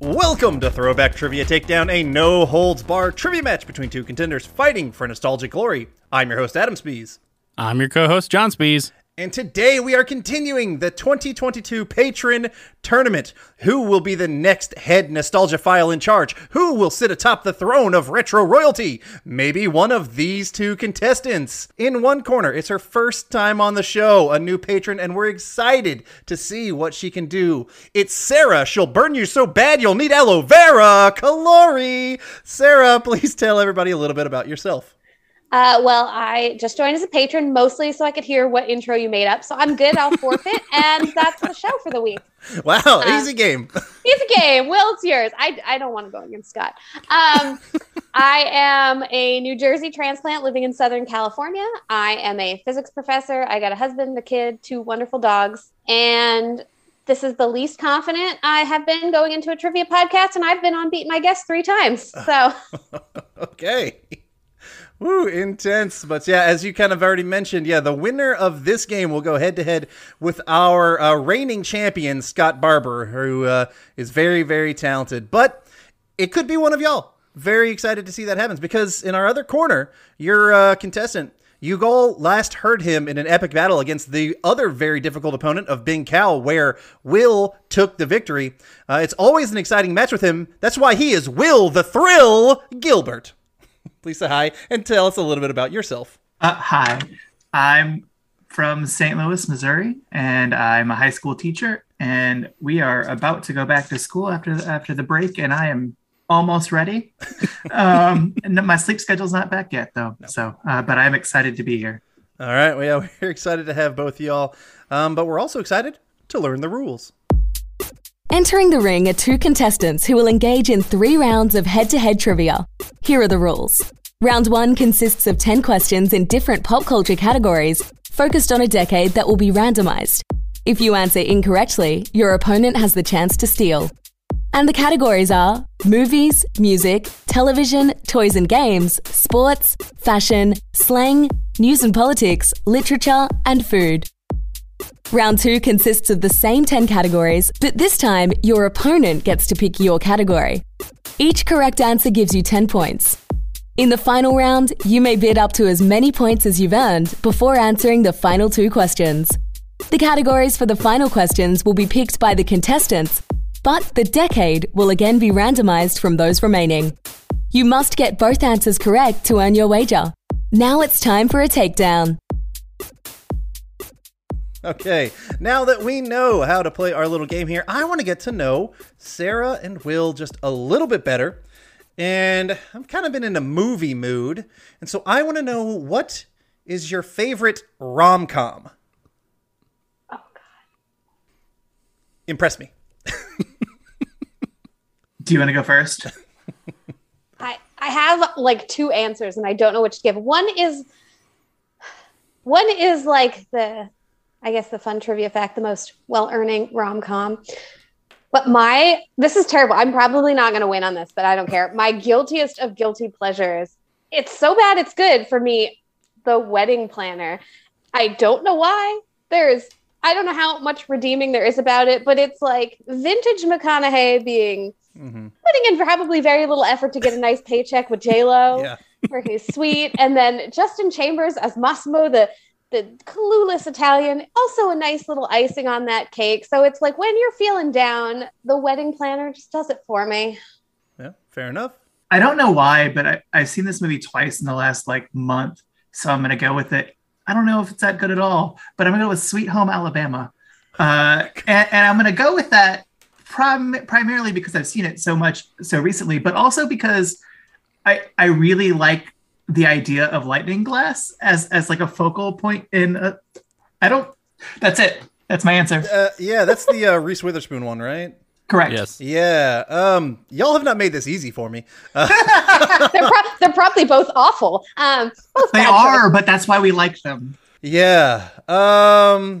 Welcome to Throwback Trivia Takedown, a no-holds-barred trivia match between two contenders fighting for nostalgic glory. I'm your host, Adam Spees. I'm your co-host, John Spees. And today we are continuing the 2022 Patron Tournament. Who will be the next head nostalgiaphile in charge? Who will sit atop the throne of retro royalty? Maybe one of these two contestants. In one corner, it's her first time on the show, a new patron, and we're excited to see what she can do. It's Sarah. She'll burn you so bad you'll need aloe vera calori. Sarah, please tell everybody a little bit about yourself. Well, I just joined as a patron, mostly so I could hear what intro you made up. So I'm good. I'll forfeit. And that's the show for the week. Wow. Easy game. Easy game. Will, it's yours. I don't want to go against Scott. I am a New Jersey transplant living in Southern California. I am a physics professor. I got a husband, a kid, two wonderful dogs. And this is the least confident I have been going into a trivia podcast. And I've been on Beat My Guest 3 times. So okay. Woo, intense. But yeah, as you kind of already mentioned, the winner of this game will go head-to-head with our reigning champion, Scott Barber, who is very, very talented. But it could be one of y'all. Very excited to see that happens, because in our other corner, your contestant, Yugol, last heard him in an epic battle against the other very difficult opponent of Bing Cal, where Will took the victory. It's always an exciting match with him. That's why he is Will the Thrill Gilbert. Please say hi and tell us a little bit about yourself. Hi, I'm from St. Louis, Missouri, and I'm a high school teacher, and we are about to go back to school after the break, and I am almost ready. And my sleep schedule's not back yet, though, so but I'm excited to be here. All right, well, yeah, we're excited to have both y'all, but we're also excited to learn the rules. Entering the ring are two contestants who will engage in 3 rounds of head-to-head trivia. Here are the rules. Round 1 consists of 10 questions in different pop culture categories, focused on a decade that will be randomized. If you answer incorrectly, your opponent has the chance to steal. And the categories are movies, music, television, toys and games, sports, fashion, slang, news and politics, literature, and food. Round 2 consists of the same 10 categories, but this time your opponent gets to pick your category. Each correct answer gives you 10 points. In the final round, you may bid up to as many points as you've earned before answering the final 2 questions. The categories for the final questions will be picked by the contestants, but the decade will again be randomized from those remaining. You must get both answers correct to earn your wager. Now it's time for a takedown. Okay, now that we know how to play our little game here, I want to get to know Sarah and Will just a little bit better. And I've kind of been in a movie mood. And so I want to know, what is your favorite rom-com? Oh, God. Impress me. Do you want to go first? I have like 2 answers and I don't know which to give. One is like the fun trivia fact, the most well-earning rom-com. But this is terrible. I'm probably not going to win on this, but I don't care. My guiltiest of guilty pleasures. It's so bad it's good for me. The Wedding Planner. I don't know why. I don't know how much redeeming there is about it, but it's like vintage McConaughey being putting in probably very little effort to get a nice paycheck with J-Lo for his suite. And then Justin Chambers as Massimo, the clueless Italian, also a nice little icing on that cake. So it's like when you're feeling down, The Wedding Planner just does it for me. Yeah, fair enough. I don't know why, but I've seen this movie twice in the last month. So I'm going to go with it. I don't know if it's that good at all, but I'm going to go with Sweet Home Alabama. And I'm going to go with that primarily because I've seen it so much so recently, but also because I really like the idea of lightning glass as a focal point that's it. That's my answer. That's the Reese Witherspoon one, right? Correct. Yes. Yeah. Y'all have not made this easy for me. They're probably both awful. Both they are, choice. But that's why we like them. Yeah.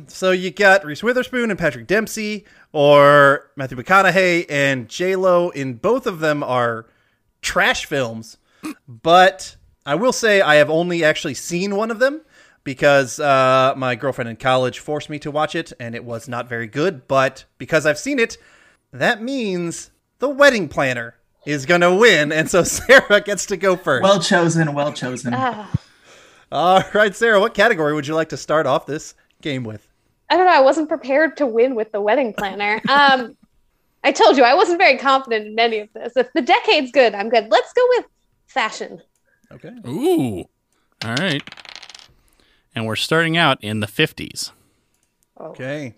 So you got Reese Witherspoon and Patrick Dempsey, or Matthew McConaughey and J-Lo, and both of them are trash films. But I will say I have only actually seen one of them because my girlfriend in college forced me to watch it, and it was not very good. But because I've seen it, that means The Wedding Planner is going to win, and so Sarah gets to go first. Well chosen, well chosen. All right, Sarah, what category would you like to start off this game with? I don't know. I wasn't prepared to win with The Wedding Planner. I told you, I wasn't very confident in any of this. If the decade's good, I'm good. Let's go with fashion. Okay. Ooh. All right. And we're starting out in the 50s. Oh. Okay.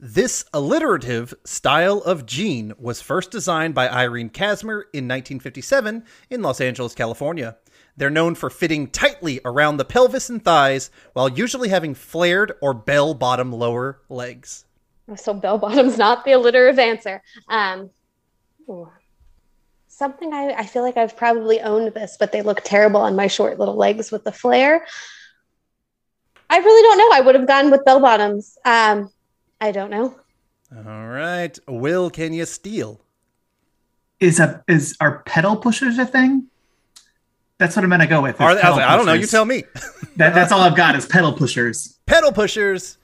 This alliterative style of jean was first designed by Irene Kasmer in 1957 in Los Angeles, California. They're known for fitting tightly around the pelvis and thighs while usually having flared or bell-bottom lower legs. So bell-bottom's not the alliterative answer. Something I feel like I've probably owned this, but they look terrible on my short little legs with the flare. I really don't know. I would have gone with bell-bottoms. I don't know. All right. Will, can you steal? Are pedal pushers a thing? That's what I'm going to go with. I don't know. You tell me. That's all I've got is pedal pushers. Pedal pushers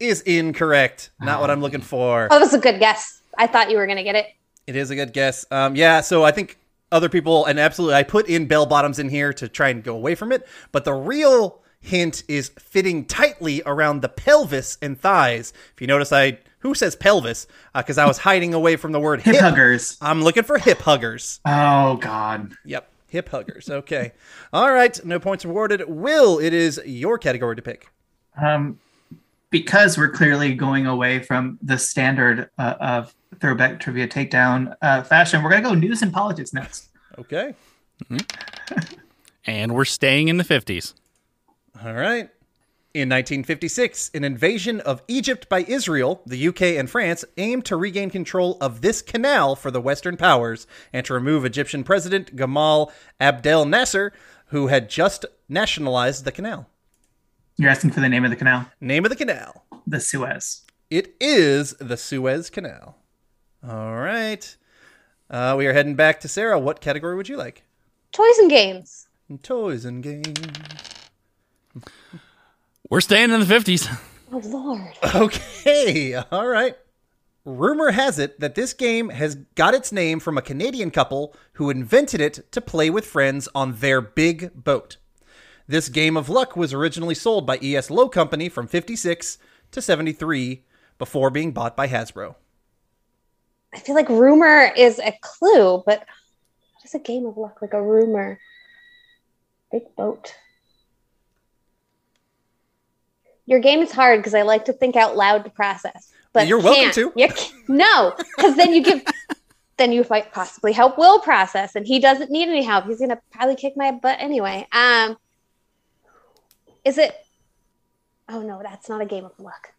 is incorrect. Not what I'm looking for. Oh, that's a good guess. I thought you were going to get it. It is a good guess. Yeah, so I think other people, and absolutely, I put in bell bottoms in here to try and go away from it, but the real hint is fitting tightly around the pelvis and thighs. If you notice, who says pelvis? Because I was hiding away from the word hip huggers. I'm looking for hip huggers. Oh, God. Yep. Hip huggers. Okay. All right. No points awarded. Will, it is your category to pick. Because we're clearly going away from the standard of Throwback Trivia Takedown fashion, we're going to go news and politics next. Okay. Mm-hmm. And we're staying in the 50s. All right. In 1956, an invasion of Egypt by Israel, the UK, and France aimed to regain control of this canal for the Western powers and to remove Egyptian President Gamal Abdel Nasser, who had just nationalized the canal. You're asking for the name of the canal? Name of the canal. The Suez. It is the Suez Canal. All right. We are heading back to Sarah. What category would you like? Toys and games. Toys and games. We're staying in the 50s. Oh, Lord. Okay. All right. Rumor has it that this game has got its name from a Canadian couple who invented it to play with friends on their big boat. This game of luck was originally sold by E.S. Lowe Company from 56 to 73 before being bought by Hasbro. I feel like rumor is a clue, but what is a game of luck like a rumor? Big boat. Your game is hard because I like to think out loud to process. But you're welcome to. No, because then you might possibly help Will process, and he doesn't need any help. He's gonna probably kick my butt anyway. Is it? Oh no, that's not a game of luck.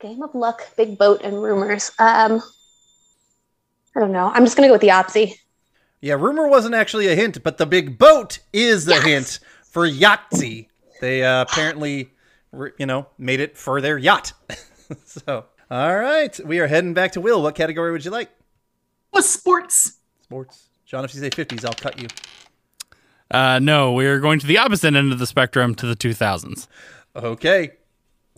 Game of luck, big boat, and rumors. I don't know. I'm just gonna go with the Yahtzee. Yeah, rumor wasn't actually a hint, but the big boat is the hint for Yahtzee. They apparently, made it for their yacht. So, all right. We are heading back to Will. What category would you like? Sports. Sports. John, if you say 50s, I'll cut you. No, we're going to the opposite end of the spectrum to the 2000s. Okay.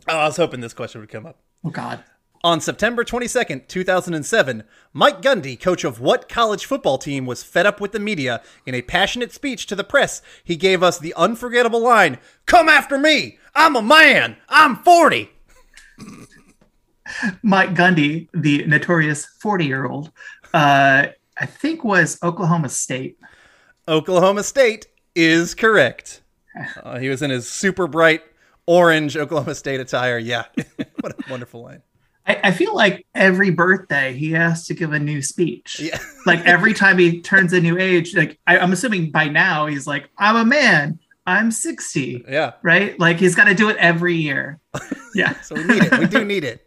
Oh, I was hoping this question would come up. Oh, God. On September 22nd, 2007, Mike Gundy, coach of what college football team, was fed up with the media. In a passionate speech to the press, he gave us the unforgettable line, "Come after me! I'm a man! I'm 40! Mike Gundy, the notorious 40-year-old, I think was Oklahoma State. Oklahoma State is correct. He was in his super bright orange Oklahoma State attire. Yeah, what a wonderful line. I feel like every birthday he has to give a new speech. Yeah. Like every time he turns a new age, like I'm assuming by now he's like, I'm a man, I'm 60. Yeah. Right. Like he's got to do it every year. Yeah. So we do need it.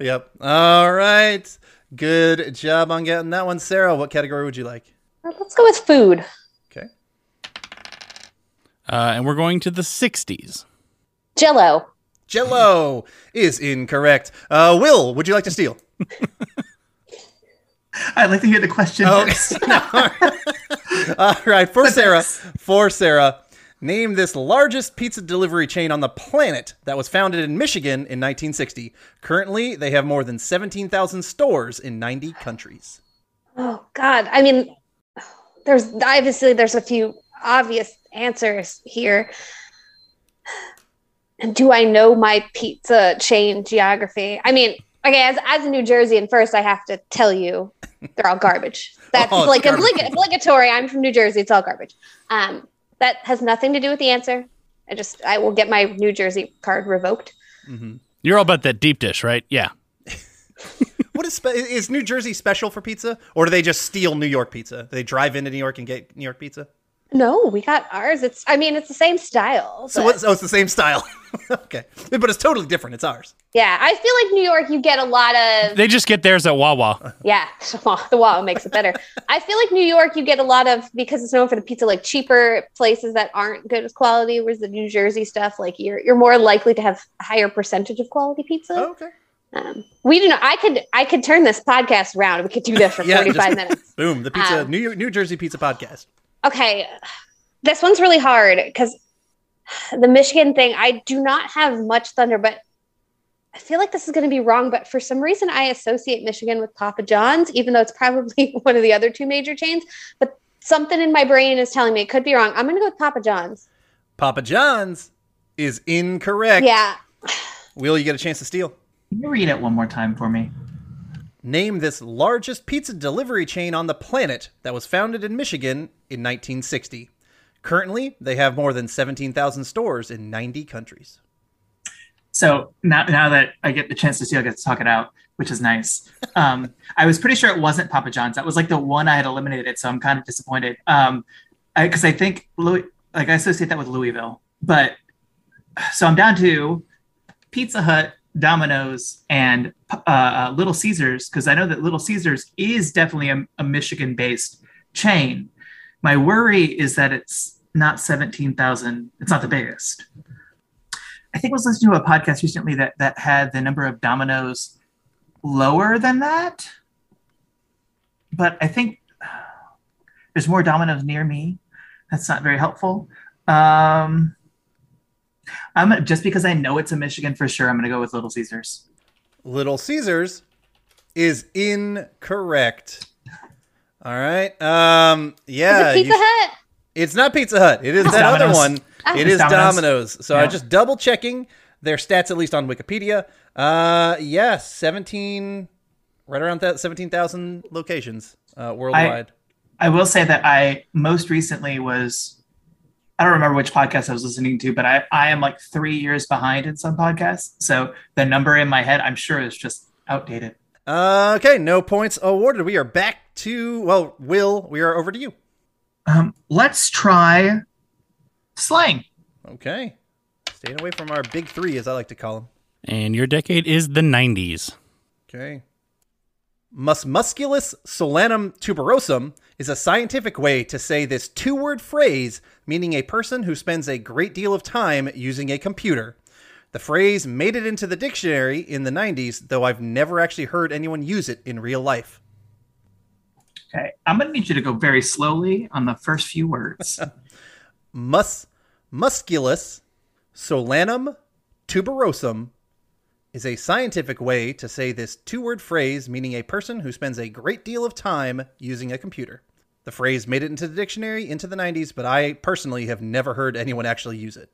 Yep. All right. Good job on getting that one. Sarah, what category would you like? Let's go with food. Okay. And we're going to the 60s. Jell-O. Jell-O is incorrect. Will, would you like to steal? I'd like to hear the question. Oh, no. All right. For Sarah, name this largest pizza delivery chain on the planet that was founded in Michigan in 1960. Currently, they have more than 17,000 stores in 90 countries. Oh, God. I mean, there's a few obvious answers here. And do I know my pizza chain geography? I mean, okay, as a New Jerseyan, first I have to tell you they're all garbage. That's obligatory. I'm from New Jersey. It's all garbage. That has nothing to do with the answer. I will get my New Jersey card revoked. Mm-hmm. You're all about that deep dish, right? Yeah. What is New Jersey special for pizza? Or do they just steal New York pizza? Do they drive into New York and get New York pizza? No, we got ours. It's the same style. But... So it's the same style. Okay. But it's totally different. It's ours. Yeah. I feel like New York, you get a lot of... They just get theirs at Wawa. Yeah. The Wawa makes it better. I feel like New York, you get a lot of, because it's known for the pizza, like cheaper places that aren't good with quality, whereas the New Jersey stuff, like you're more likely to have a higher percentage of quality pizza. Oh, okay. We do not. I could turn this podcast around. We could do this for 45 minutes. Boom. The pizza, New Jersey pizza podcast. Okay, this one's really hard because the Michigan thing, I do not have much thunder, but I feel like this is going to be wrong. But for some reason, I associate Michigan with Papa John's, even though it's probably one of the other two major chains. But something in my brain is telling me it could be wrong. I'm going to go with Papa John's. Papa John's is incorrect. Yeah. Will, you get a chance to steal? Can you read it one more time for me? Name this largest pizza delivery chain on the planet that was founded in Michigan in 1960. Currently, they have more than 17,000 stores in 90 countries. So now that I get the chance to see, I get to talk it out, which is nice. I was pretty sure it wasn't Papa John's. That was like the one I had eliminated, so I'm kind of disappointed. Because I think I associate that with Louisville. But so I'm down to Pizza Hut, Domino's, and Little Caesars, because I know that Little Caesars is definitely a Michigan-based chain. My worry is that it's not 17,000. It's not the biggest. I think I was listening to a podcast recently that had the number of Domino's lower than that. But I think there's more Domino's near me. That's not very helpful. Just because I know it's a Michigan for sure, I'm going to go with Little Caesars. Little Caesars is incorrect. All right. Yeah. Is it Pizza Hut? It's not Pizza Hut. It is that Domino's. Other one. Oh. It is Domino's. So yeah. I'm just double checking their stats, at least on Wikipedia. Yes, 17, right around that 17,000 locations worldwide. I will say that I most recently was... I don't remember which podcast I was listening to, but I am like 3 years behind in some podcasts. So the number in my head, I'm sure, is just outdated. Okay, no points awarded. We are back to, well, Will, we are over to you. Let's try slang. Okay. Staying away from our big three, as I like to call them. And your decade is the 90s. Okay. Musculus solanum tuberosum is a scientific way to say this two-word phrase, meaning a person who spends a great deal of time using a computer. The phrase made it into the dictionary in the 90s, though I've never actually heard anyone use it in real life. Okay, I'm going to need you to go very slowly on the first few words. Musculus solanum tuberosum is a scientific way to say this two-word phrase, meaning a person who spends a great deal of time using a computer. The phrase made it into the dictionary into the 90s, but I personally have never heard anyone actually use it.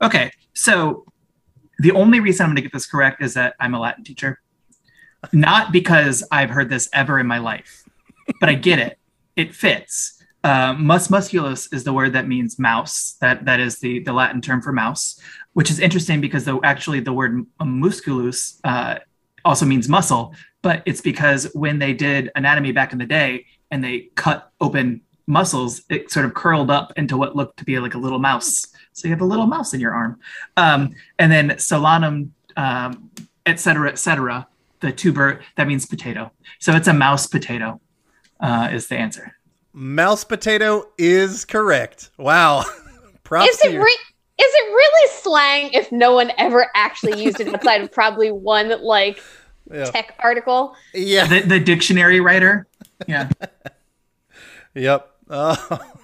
Okay, so the only reason I'm going to get this correct is that I'm a Latin teacher. Not because I've heard this ever in my life, but I get it. It fits. Musculus is the word that means mouse. That is the Latin term for mouse, which is interesting because the word musculus also means muscle, but it's because when they did anatomy back in the day and they cut open muscles, it sort of curled up into what looked to be like a little mouse. So you have a little mouse in your arm. And then solanum, et cetera, the tuber, that means potato. So it's a mouse potato is the answer. Mouse potato is correct. Wow. Props to you. Is it really slang if no one ever actually used it outside of probably one like tech article? Yeah. The dictionary writer. Yeah. Yep.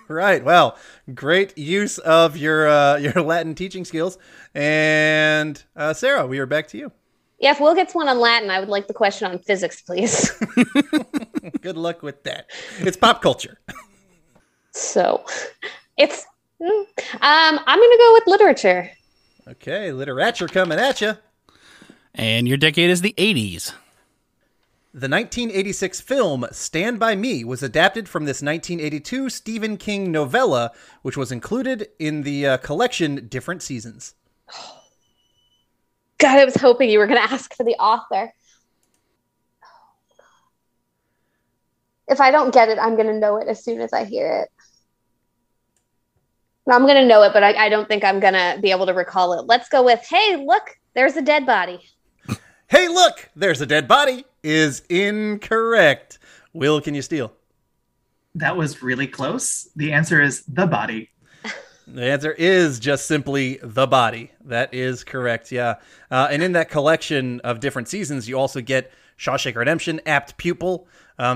Right. Well, great use of your Latin teaching skills. And Sarah, we are back to you. Yeah, if Will gets one on Latin, I would like the question on physics, please. Good luck with that. It's pop culture. So it's... I'm going to go with literature. Okay, literature coming at you. And your decade is the 80s. The 1986 film Stand By Me was adapted from this 1982 Stephen King novella, which was included in the collection Different Seasons. God, I was hoping you were going to ask for the author. If I don't get it, I'm going to know it as soon as I hear it. I'm going to know it, but I don't think I'm going to be able to recall it. Let's go with, hey, look, there's a dead body. Hey, look, there's a dead body is incorrect. Will, can you steal? That was really close. The answer is The Body. The answer is just simply The Body. That is correct, yeah. And in that collection of Different Seasons, you also get Shawshank Redemption, Apt Pupil.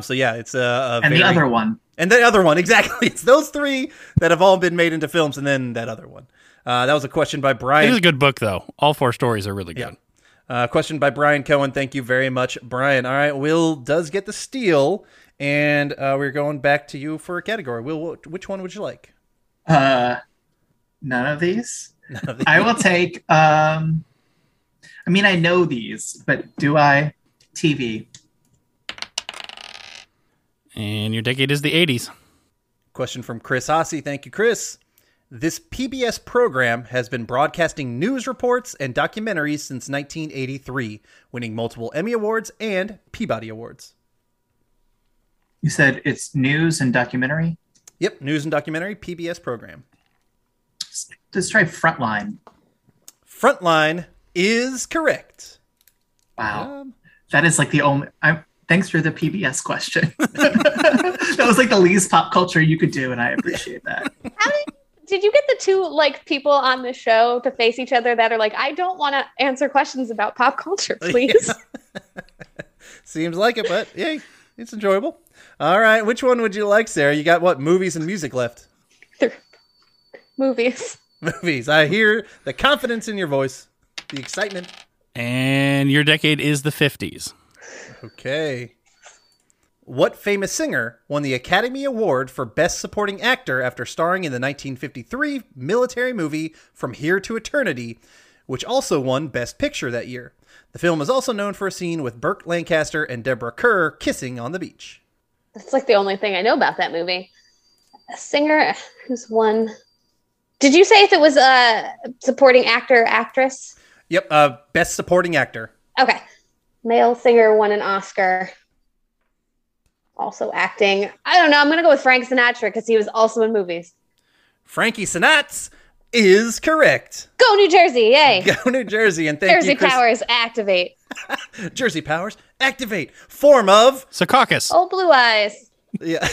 So, yeah, it's a and the other one. And the other one, exactly. It's those three that have all been made into films, and then that other one. That was a question by Brian. It is a good book, though. All four stories are really good. Yeah. Question by Brian Cohen. Thank you very much, Brian. All right, Will does get the steal, and we're going back to you for a category. Will, which one would you like? None of these. None of these. I will take... I mean, I know these, but do I? TV. And your decade is the 80s. Question from Chris Ossie. Thank you, Chris. This PBS program has been broadcasting news reports and documentaries since 1983, winning multiple Emmy Awards and Peabody Awards. You said it's news and documentary? Yep, news and documentary, PBS program. Let's try Frontline. Frontline is correct. Wow. That is like the only... Thanks for the PBS question. That was like the least pop culture you could do, and I appreciate that. How did you get the two like people on the show to face each other that are like, I don't want to answer questions about pop culture, please? Yeah. Seems like it, but yay, it's enjoyable. All right, which one would you like, Sarah? You got what, movies and music left? Movies. I hear the confidence in your voice, the excitement. And your decade is the 50s. Okay. What famous singer won the Academy Award for Best Supporting Actor after starring in the 1953 military movie From Here to Eternity, which also won Best Picture that year? The film is also known for a scene with Burt Lancaster and Deborah Kerr kissing on the beach. That's like the only thing I know about that movie. A singer who's won... Did you say if it was a supporting actor or actress? Yep, Best Supporting Actor. Okay. Male singer won an Oscar. Also acting. I don't know. I'm going to go with Frank Sinatra because he was also in movies. Frankie Sinatra is correct. Go New Jersey. Yay. Go New Jersey. And thank you, Chris. Jersey powers activate. Jersey powers activate. Form of. Secaucus. Oh, blue eyes. Yeah.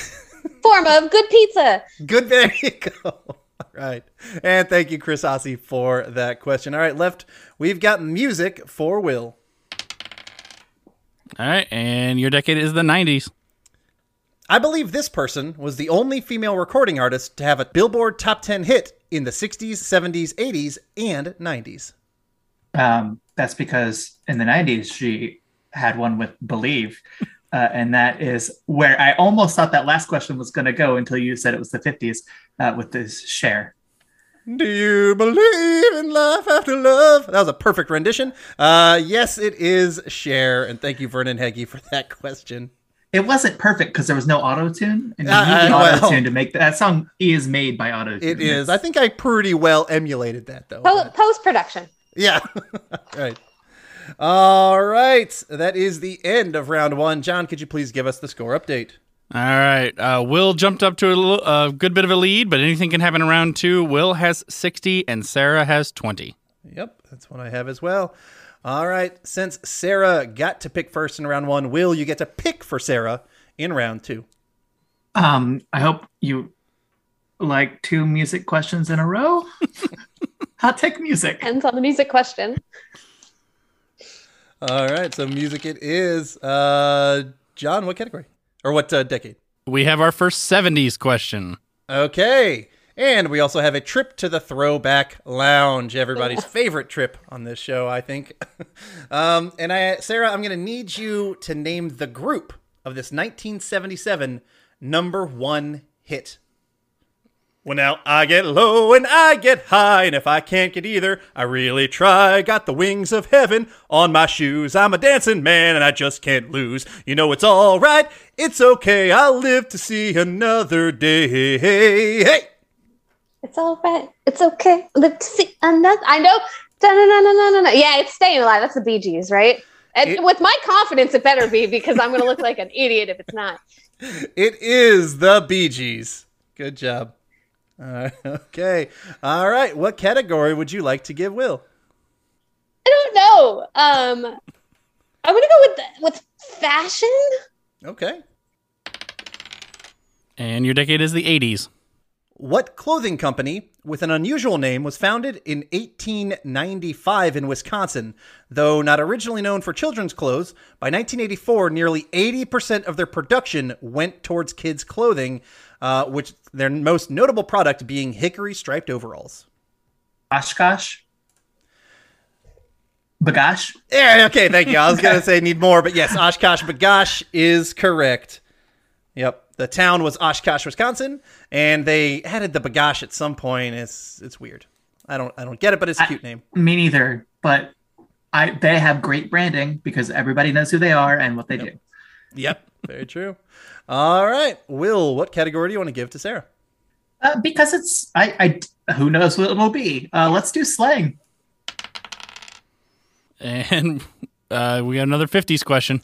Form of good pizza. Good. There you go. All right. And thank you, Chris Ossie, for that question. All right. Left. We've got music for Will. All right, and your decade is the 90s. I believe this person was the only female recording artist to have a Billboard Top 10 hit in the 60s, 70s, 80s, and 90s. That's because in the 90s, she had one with Believe, and that is where I almost thought that last question was going to go until you said it was the 50s with this Cher. Do you believe in life after love? That was a perfect rendition. Yes, it is Cher. And thank you, Vernon Heggie, for that question. It wasn't perfect because there was no auto-tune. And you need auto-tune to make that song is made by auto-tune. It is. I think I pretty well emulated that, though. Post-production. Yeah. All right. That is the end of round one. John, could you please give us the score update? All right. Will jumped up to a good bit of a lead, but anything can happen in round two. Will has 60 and Sarah has 20. Yep. That's what I have as well. All right. Since Sarah got to pick first in round one, Will, you get to pick for Sarah in round two. I hope you like two music questions in a row. Hot tech music. Depends on the music question. All right. So music it is. John, what category? Or what decade? We have our first 70s question. Okay. And we also have a trip to the Throwback Lounge, everybody's favorite trip on this show, I think. Sarah, I'm going to need you to name the group of this 1977 number one hit. Well, now I get low and I get high, and if I can't get either, I really try. Got the wings of heaven on my shoes. I'm a dancing man and I just can't lose. You know it's all right. It's okay. I'll live to see another day. Hey! It's all right. It's okay. Live to see another. I know. Da-na-na-na-na-na. Yeah, it's Staying Alive. That's the Bee Gees, right? And with my confidence, it better be, because I'm going to look like an idiot if it's not. It is the Bee Gees. Good job. Okay. All right. What category would you like to give Will? I don't know. I'm going to go with fashion. Okay. And your decade is the 80s. What clothing company with an unusual name was founded in 1895 in Wisconsin? Though not originally known for children's clothes, by 1984, nearly 80% of their production went towards kids' clothing, which their most notable product being hickory-striped overalls. Oshkosh B'gosh? Yeah, okay, thank you. I was going to say need more, but yes, Oshkosh B'gosh is correct. Yep. The town was Oshkosh, Wisconsin, and they added the B'gosh at some point. It's weird. I don't get it, but it's a cute name. Me neither, but they have great branding because everybody knows who they are and what they do. Yep, very true. All right, Will, what category do you want to give to Sarah? Because it's who knows what it'll be. Let's do slang. And we got another 50s question.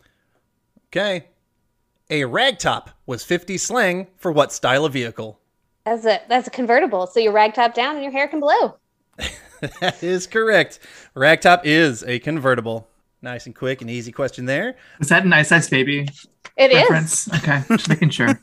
Okay. A ragtop was 50 slang for what style of vehicle? That's a convertible. So you ragtop down and your hair can blow. That is correct. Ragtop is a convertible. Nice and quick and easy question there. Is that a Nice Ice Baby reference? It is. Okay, just making sure.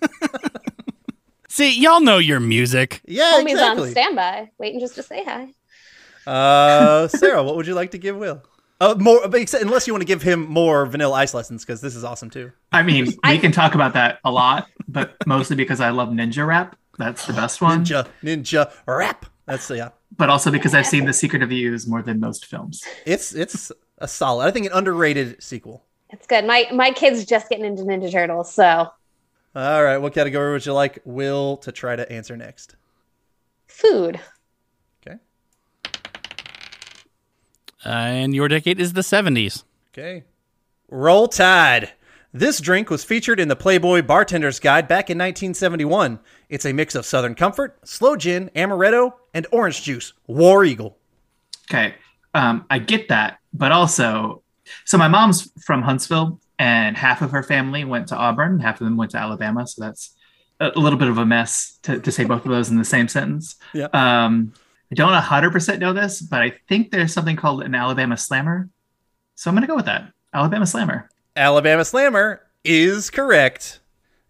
See, y'all know your music. Yeah, homie's exactly. Homie's on standby, waiting just to say hi. Sarah, what would you like to give Will? Unless you want to give him more Vanilla Ice lessons, because this is awesome too. I mean, we can talk about that a lot, but mostly because I love Ninja Rap. That's the best one. Ninja Rap. That's yeah. But also because I've seen The Secret of You more than most films. It's a solid. I think an underrated sequel. It's good. My kid's just getting into Ninja Turtles, so. All right. What category would you like Will to try to answer next? Food. And your decade is the 70s. Okay. Roll Tide. This drink was featured in the Playboy Bartender's Guide back in 1971. It's a mix of Southern Comfort, Sloe Gin, Amaretto, and orange juice. War Eagle. Okay. I get that, but also... So my mom's from Huntsville, and half of her family went to Auburn, half of them went to Alabama, so that's a little bit of a mess to say both of those in the same sentence. Yeah. I don't 100% know this, but I think there's something called an Alabama Slammer. So I'm going to go with that. Alabama Slammer. Alabama Slammer is correct.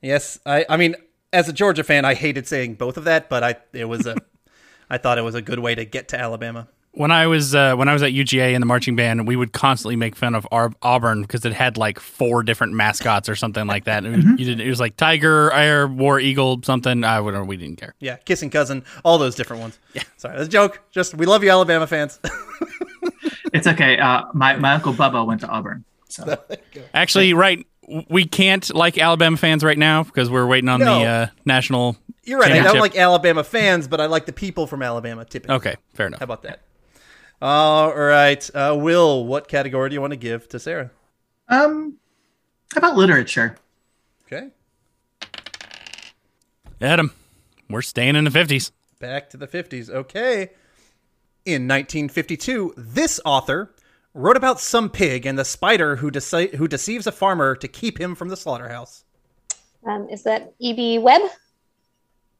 Yes. I mean, as a Georgia fan, I hated saying both of that, but I thought it was a good way to get to Alabama. When I was at UGA in the marching band, we would constantly make fun of Auburn because it had like four different mascots or something like that. It was like Tiger, Air, War Eagle, something. We didn't care. Yeah, Kissing Cousin, all those different ones. Yeah, sorry, that's a joke. Just we love you, Alabama fans. It's okay. My uncle Bubba went to Auburn. So. Actually, right, we can't like Alabama fans right now because we're waiting on the national. You're right. I don't like Alabama fans, but I like the people from Alabama typically. Okay, fair enough. How about that? All right. Will, what category do you want to give to Sarah? How about literature? Okay. Adam, we're staying in the 50s. Back to the 50s. Okay. In 1952, this author wrote about some pig and the spider who deceives a farmer to keep him from the slaughterhouse. Is that E.B. Webb?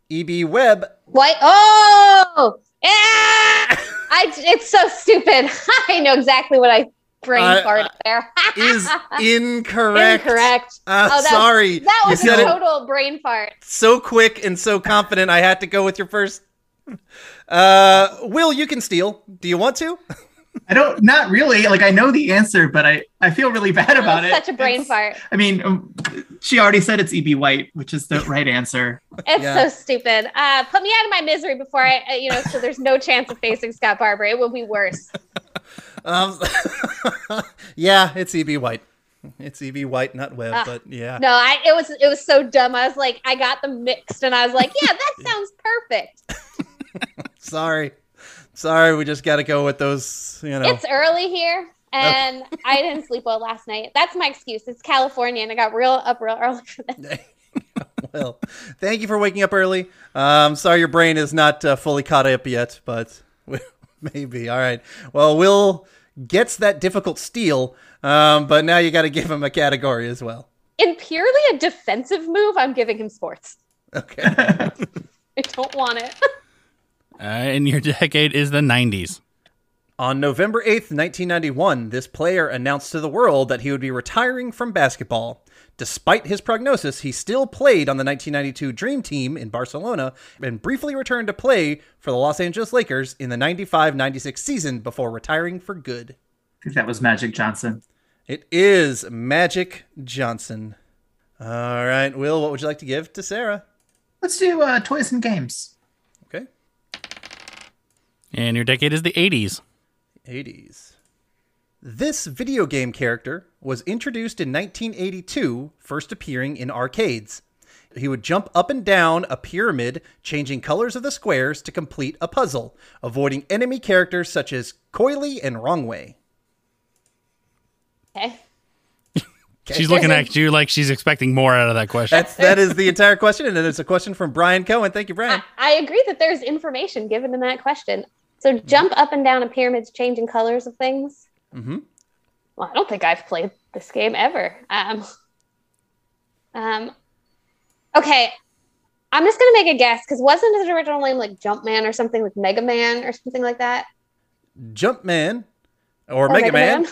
E.B. Webb. Why? Oh! Yeah! It's so stupid. I know exactly what I brain fart there. Is incorrect. Incorrect. Sorry. That was a total brain fart. So quick and so confident, I had to go with your first. Will, you can steal. Do you want to? I don't, not really. Like, I know the answer, but I feel really bad about it. Such a brain fart. I mean, she already said it's E.B. White, which is the right answer. It's so stupid. Put me out of my misery before I, so there's no chance of facing Scott Barber. It will be worse. It's E.B. White. It's E.B. White, not Webb, but yeah. No, it was so dumb. I was like, I got them mixed, and I was like, yeah, that sounds perfect. Sorry, we just got to go with those, It's early here, and I didn't sleep well last night. That's my excuse. It's California, and I got up real early for this. Well, thank you for waking up early. Sorry your brain is not fully caught up yet, but maybe. All right. Well, Will gets that difficult steal, but now you got to give him a category as well. In purely a defensive move, I'm giving him sports. Okay. I don't want it. And your decade is the 90s. On November 8th, 1991, this player announced to the world that he would be retiring from basketball. Despite his prognosis, he still played on the 1992 Dream Team in Barcelona and briefly returned to play for the Los Angeles Lakers in the 95-96 season before retiring for good. I think that was Magic Johnson. It is Magic Johnson. All right, Will, what would you like to give to Sarah? Let's do toys and games. And your decade is the 80s. 80s. This video game character was introduced in 1982, first appearing in arcades. He would jump up and down a pyramid, changing colors of the squares to complete a puzzle, avoiding enemy characters such as Coily and Wrongway. Okay. She's looking at you like she's expecting more out of that question. That is the entire question, and it's a question from Brian Cohen. Thank you, Brian. I agree that there's information given in that question. So jump up and down a pyramid, changing colors of things. Mm-hmm. Well, I don't think I've played this game ever. Okay, I'm just going to make a guess, because wasn't his original name like Jumpman or something, like Mega Man or something like that? Jumpman or Mega Man?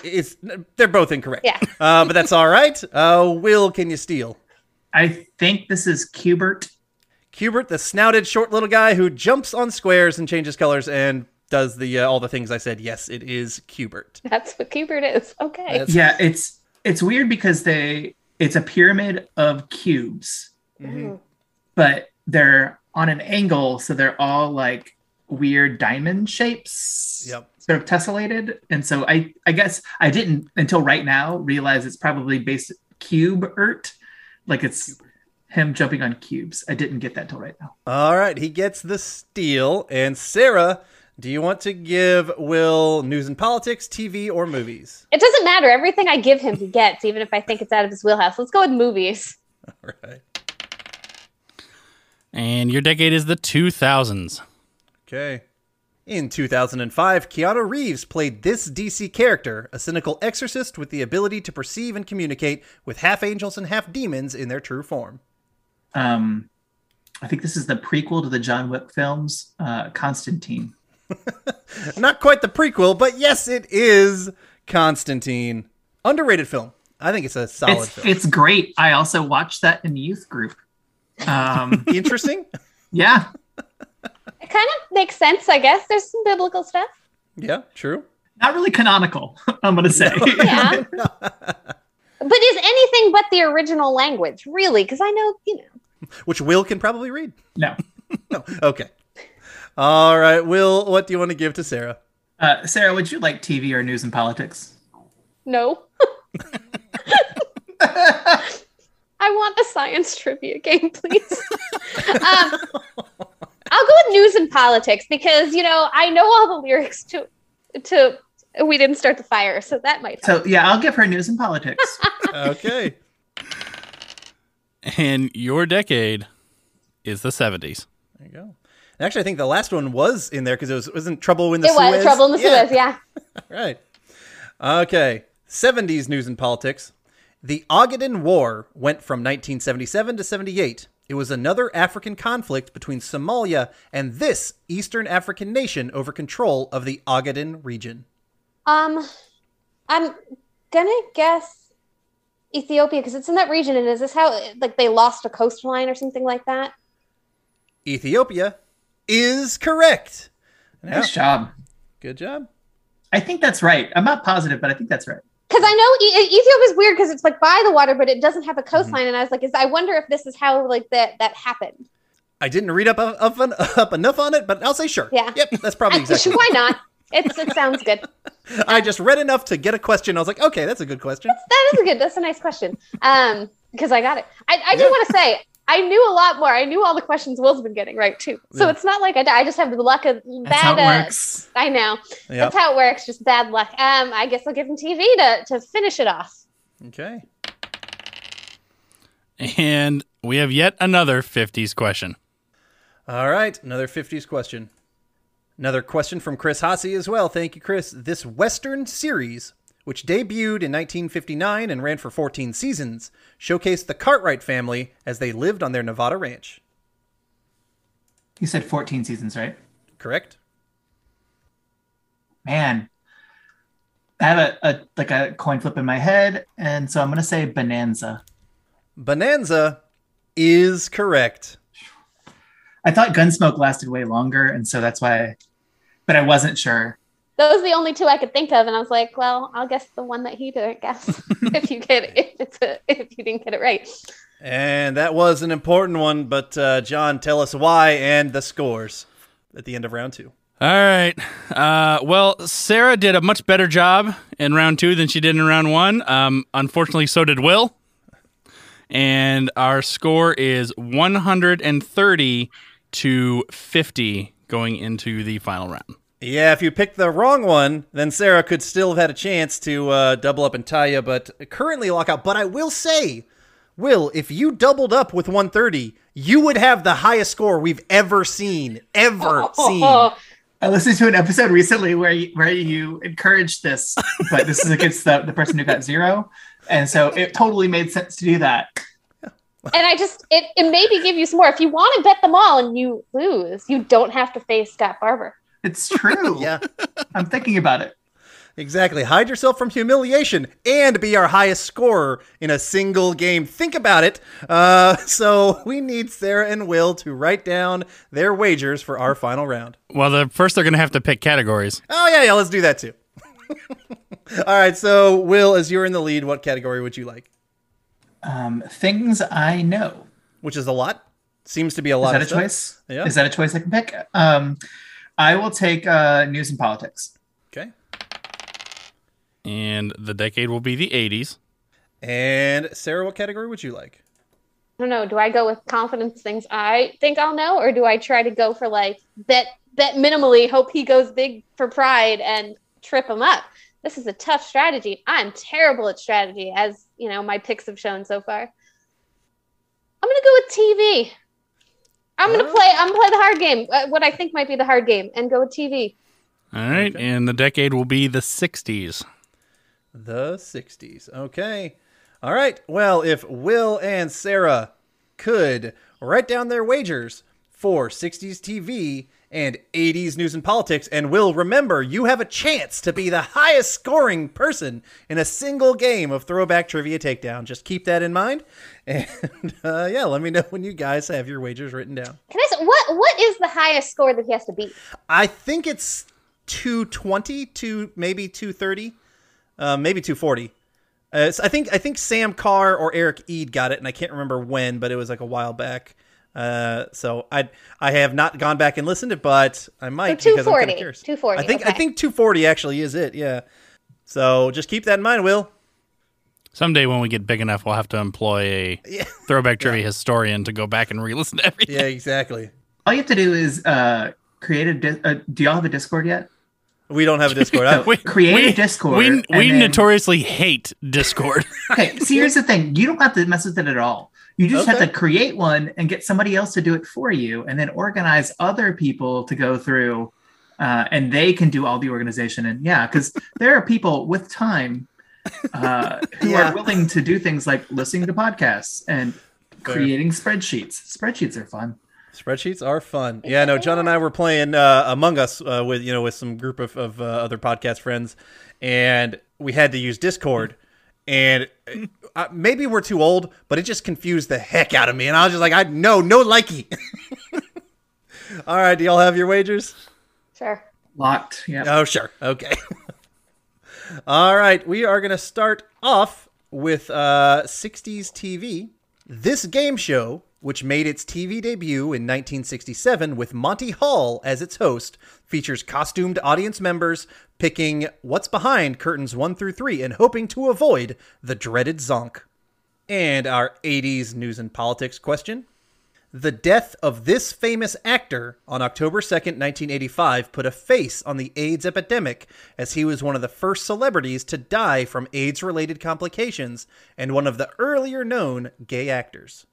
They're both incorrect. Yeah. But that's all right. Will, can you steal? I think this is Q-Bert. Q-Bert, the snouted, short little guy who jumps on squares and changes colors and does the all the things I said. Yes, it is Q-Bert. That's what Q-Bert is. Okay. It's weird because it's a pyramid of cubes, but they're on an angle, so they're all like weird diamond shapes. Yep. Sort of tessellated, and so I guess I didn't until right now realize it's probably based Q-Bert, like it's him jumping on cubes. I didn't get that till right now. All right, he gets the steal. And Sarah, do you want to give Will news and politics, TV, or movies? It doesn't matter. Everything I give him, he gets, even if I think it's out of his wheelhouse. Let's go with movies. All right. And your decade is the 2000s. Okay. In 2005, Keanu Reeves played this DC character, a cynical exorcist with the ability to perceive and communicate with half angels and half demons in their true form. I think this is the prequel to the John Wick films, Constantine. Not quite the prequel, but yes, it is Constantine. Underrated film. I think it's a solid film. It's great. I also watched that in youth group. Interesting. Yeah. It kind of makes sense, I guess. There's some biblical stuff. Yeah, true. Not really canonical, I'm going to say. Yeah. But is anything but the original language, really? Because I know, Which Will can probably read. No. No. Okay. All right, Will, what do you want to give to Sarah? Sarah, would you like TV or news and politics? No. I want a science trivia game, please. I'll go with news and politics because, I know all the lyrics to We Didn't Start the Fire, so that might help. So, yeah, I'll give her news and politics. Okay. And your decade is the 70s. There you go. And actually, I think the last one was in there because it wasn't Trouble in the Suez. It was Trouble in the Suez, yeah. Right. Okay. 70s news and politics. The Ogaden War went from 1977 to 78. It was another African conflict between Somalia and this Eastern African nation over control of the Ogaden region. I'm going to guess Ethiopia because it's in that region. And is this how, like, they lost a coastline or something like that? Ethiopia is correct. Nice job. Good job. I think that's right. I'm not positive, but I think that's right. Because I know Ethiopia is weird because it's like by the water, but it doesn't have a coastline. Mm-hmm. And I was like, I wonder if this is how like that happened. I didn't read up enough on it, but I'll say sure. Yeah. Yep, that's probably exactly. Why not? It sounds good. I just read enough to get a question. I was like, okay, that's a good question. That's a nice question. Because I got it. I do want to say, I knew a lot more. I knew all the questions Will's been getting right, too. So it's not like I just have the luck of bad. That's how it works. I know. Yep. That's how it works, just bad luck. I guess I'll give him TV to finish it off. Okay. And we have yet another 50s question. All right, another 50s question. Another question from Chris Ossie as well. Thank you, Chris. This Western series, which debuted in 1959 and ran for 14 seasons, showcased the Cartwright family as they lived on their Nevada ranch. You said 14 seasons, right? Correct. Man, I have a coin flip in my head, and so I'm going to say Bonanza. Bonanza is correct. I thought Gunsmoke lasted way longer, and so that's why, but I wasn't sure. Those are the only two I could think of, and I was like, well, I'll guess the one that he didn't guess if you didn't get it right. And that was an important one, but John, tell us why and the scores at the end of round two. All right. Well, Sarah did a much better job in round two than she did in round one. Unfortunately, so did Will. And our score is 130 to 50 going into the final round. Yeah, if you picked the wrong one, then Sarah could still have had a chance to double up and tie you, but currently lock out. But I will say, Will, if you doubled up with 130, you would have the highest score we've ever seen. I listened to an episode recently where you encouraged this, but this is against the person who got zero. And so it totally made sense to do that. And I just, it maybe give you some more. If you want to bet them all and you lose, you don't have to face Scott Barber. It's true. Yeah. I'm thinking about it. Exactly. Hide yourself from humiliation and be our highest scorer in a single game. Think about it. So we need Sarah and Will to write down their wagers for our final round. Well, first they're going to have to pick categories. Oh, yeah, let's do that too. All right, so Will, as you're in the lead, what category would you like? Things I know. Which is a lot. Seems to be a lot of stuff. Is that a choice? Yeah. Is that a choice I can pick? I will take news and politics. Okay. And the decade will be the 80s. And Sarah, what category would you like? I don't know. Do I go with confidence things I think I'll know? Or do I try to go for like bet minimally, hope he goes big for pride and trip him up? This is a tough strategy. I'm terrible at strategy, as you know, my picks have shown so far. I'm going to go with TV. I'm going to play the hard game, what I think might be the hard game, and go with TV. All right, okay. And the decade will be the 60s. The 60s, okay. All right, well, if Will and Sarah could write down their wagers for 60s TV and 80s news and politics, and Will, remember, you have a chance to be the highest scoring person in a single game of Throwback Trivia Takedown. Just keep that in mind, and let me know when you guys have your wagers written down. Can I say, what is the highest score that he has to beat? I think it's 220 to maybe 230, maybe 240. I think Sam Carr or Eric Eade got it, and I can't remember when, but it was like a while back. So I have not gone back and listened to it, but I might. So 240. Because I'm 240. I think 240 actually is it. Yeah. So just keep that in mind, Will. Someday when we get big enough, we'll have to employ a throwback trivia historian to go back and re-listen to everything. Yeah, exactly. All you have to do is create a. Do y'all have a Discord yet? We don't have a Discord. Create a Discord. We notoriously hate Discord. Okay. See, here's the thing: you don't have to mess with it at all. You just have to create one and get somebody else to do it for you and then organize other people to go through and they can do all the organization. And because there are people with time who are willing to do things like listening to podcasts and creating spreadsheets. Spreadsheets are fun. Spreadsheets are fun. Yeah, no, John and I were playing Among Us with some group of other podcast friends, and we had to use Discord. And maybe we're too old, but it just confused the heck out of me. And I was just like, no likey. All right. Do y'all have your wagers? Sure. Locked. Yeah. Oh, sure. Okay. All right. We are going to start off with 60s TV. This game show, which made its TV debut in 1967 with Monty Hall as its host, features costumed audience members picking what's behind curtains 1 through 3 and hoping to avoid the dreaded zonk. And our 80s news and politics question. The death of this famous actor on October 2nd, 1985, put a face on the AIDS epidemic, as he was one of the first celebrities to die from AIDS-related complications and one of the earlier known gay actors.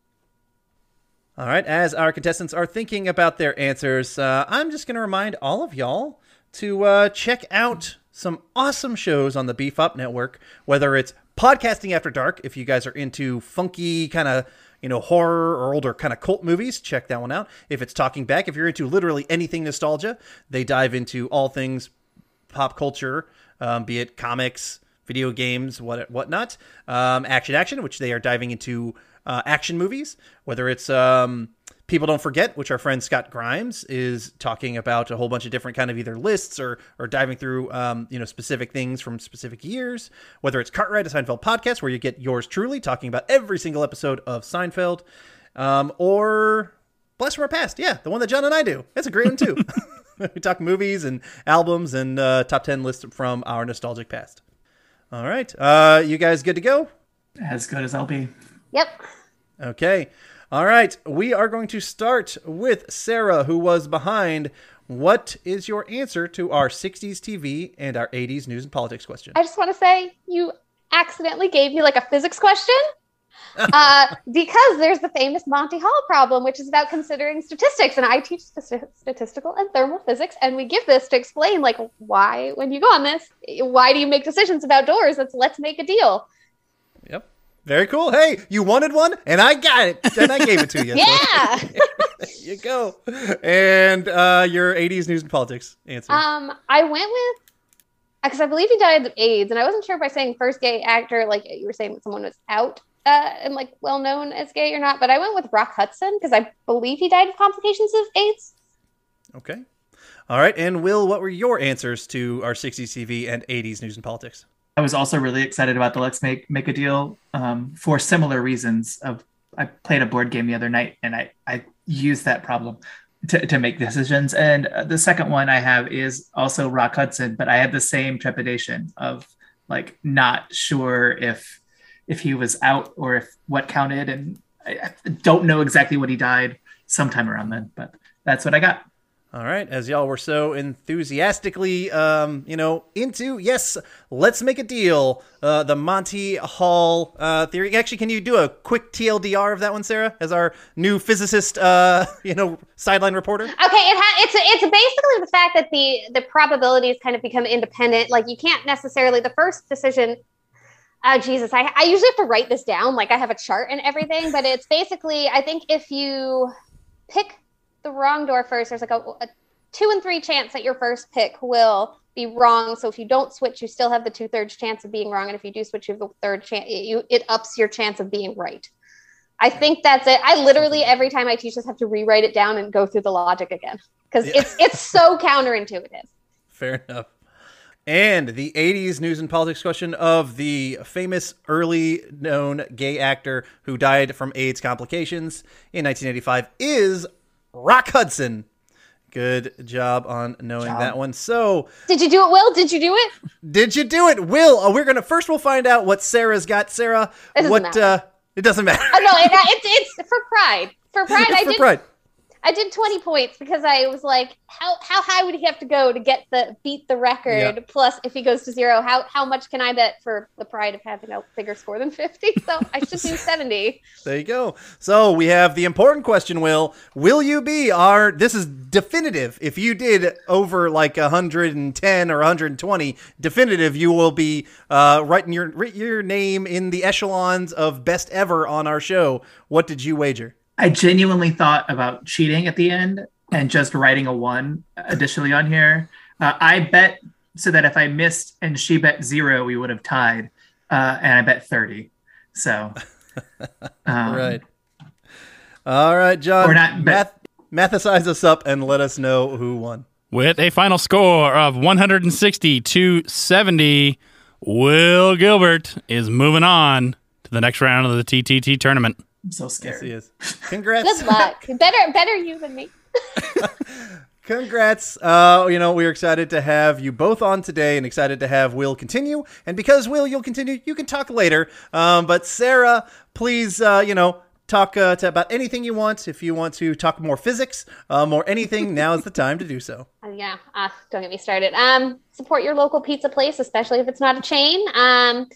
All right, as our contestants are thinking about their answers, I'm just going to remind all of y'all to check out some awesome shows on the Beef Up Network, whether it's Podcasting After Dark, if you guys are into funky kind of, horror or older kind of cult movies, check that one out. If it's Talking Back, if you're into literally anything nostalgia, they dive into all things pop culture, be it comics, video games, whatnot. Action, which they are diving into action movies, whether it's People Don't Forget, which our friend Scott Grimes is talking about a whole bunch of different kind of either lists or diving through, specific things from specific years, whether it's Cartwright, a Seinfeld podcast, where you get yours truly talking about every single episode of Seinfeld, or Blast from Our Past. Yeah, the one that John and I do. That's a great one, too. We talk movies and albums and top 10 lists from our nostalgic past. All right. You guys good to go? As good as I'll be. Yep. Okay. All right, we are going to start with Sarah, who was behind. What is your answer to our 60s TV and our 80s news and politics question? I just want to say you accidentally gave me like a physics question because there's the famous Monty Hall problem, which is about considering statistics. And I teach statistical and thermal physics. And we give this to explain like why, when you go on this, why do you make decisions about doors? That's Let's Make a Deal. Yep. Very cool. Hey, you wanted one, and I got it, and I gave it to you. Yeah. So. There you go. And your 80s news and politics answer. I went with, because I believe he died of AIDS, and I wasn't sure by saying first gay actor, like you were saying that someone was out and like well-known as gay or not, but I went with Rock Hudson, because I believe he died of complications of AIDS. Okay. All right. And Will, what were your answers to our 60s TV and 80s news and politics? I was also really excited about the Let's Make a Deal for similar reasons. I played a board game the other night, and I used that problem to make decisions. And the second one I have is also Rock Hudson, but I had the same trepidation of like not sure if he was out or if what counted, and I don't know exactly what he died sometime around then, but that's what I got. All right, as y'all were so enthusiastically, into, yes, Let's Make a Deal, the Monty Hall theory. Actually, can you do a quick TLDR of that one, Sarah, as our new physicist, sideline reporter? Okay, it's basically the fact that the probabilities kind of become independent. Like, you can't necessarily, the first decision, Jesus, I usually have to write this down. Like, I have a chart and everything, but it's basically, I think if you pick the wrong door first, there's like a 2 in 3 chance that your first pick will be wrong. So if you don't switch, you still have the 2/3 chance of being wrong, and if you do switch, you have the 3rd chance. It ups your chance of being right. I think that's it. I literally every time I teach this have to rewrite it down and go through the logic again, because yeah. It's so counterintuitive. Fair enough. And the 80s news and politics question of the famous early known gay actor who died from AIDS complications in 1985 is Rock Hudson. Good job on knowing that one. So did you do it, Will? Did you do it, Will? Oh, we'll find out what Sarah's got. Sarah, it doesn't matter. Oh, no, it's for pride. For pride, I did 20 points because I was like, how high would he have to go to get beat the record? Yeah. Plus, if he goes to 0, how much can I bet for the pride of having a bigger score than 50? So I should do 70. There you go. So we have the important question, Will. Will you be this is definitive. If you did over like 110 or 120, definitive, you will be writing your name in the echelons of best ever on our show. What did you wager? I genuinely thought about cheating at the end and just writing a 1 additionally on here. I bet so that if I missed and she bet $0, we would have tied. And I bet 30. So, right. All right, John, or not, mathesize us up and let us know who won. With a final score of 160-70, Will Gilbert is moving on to the next round of the TTT tournament. I'm so scared. Yes, he is. Congrats. Good luck. Better you than me. Congrats. We're excited to have you both on today and excited to have Will continue. And because, Will, you'll continue, you can talk later. But Sarah, please, talk about anything you want. If you want to talk more physics or anything, now is the time to do so. Don't get me started. Support your local pizza place, especially if it's not a chain.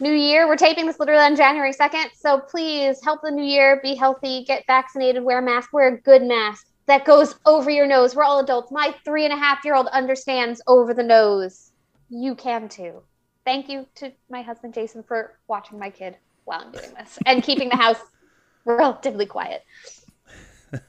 New year, we're taping this literally on January 2nd, so please help the new year, be healthy, get vaccinated, wear a mask, wear a good mask that goes over your nose. We're all adults. My 3.5-year-old understands over the nose. You can too. Thank you to my husband, Jason, for watching my kid while I'm doing this and keeping the house relatively quiet.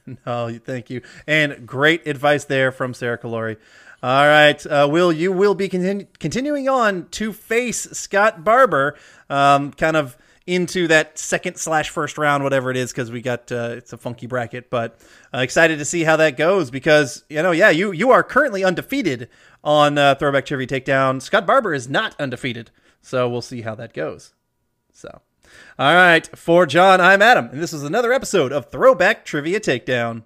No, thank you. And great advice there from Sarah Calori. All right, Will, you will be continuing on to face Scott Barber, kind of into that second/first round, whatever it is, because we got it's a funky bracket, but excited to see how that goes because, you are currently undefeated on Throwback Trivia Takedown. Scott Barber is not undefeated, so we'll see how that goes. So, all right, for John, I'm Adam, and this is another episode of Throwback Trivia Takedown.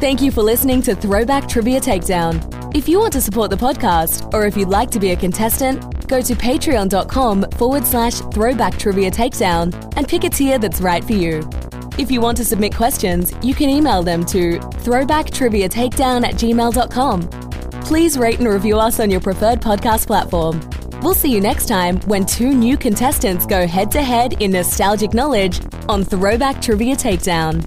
Thank you for listening to Throwback Trivia Takedown. If you want to support the podcast, or if you'd like to be a contestant, go to patreon.com/Throwback Trivia Takedown and pick a tier that's right for you. If you want to submit questions, you can email them to throwbacktriviatakedown@gmail.com. Please rate and review us on your preferred podcast platform. We'll see you next time when two new contestants go head-to-head in nostalgic knowledge on Throwback Trivia Takedown.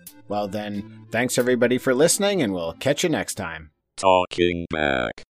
Well then, thanks everybody for listening, and we'll catch you next time. Talking Back.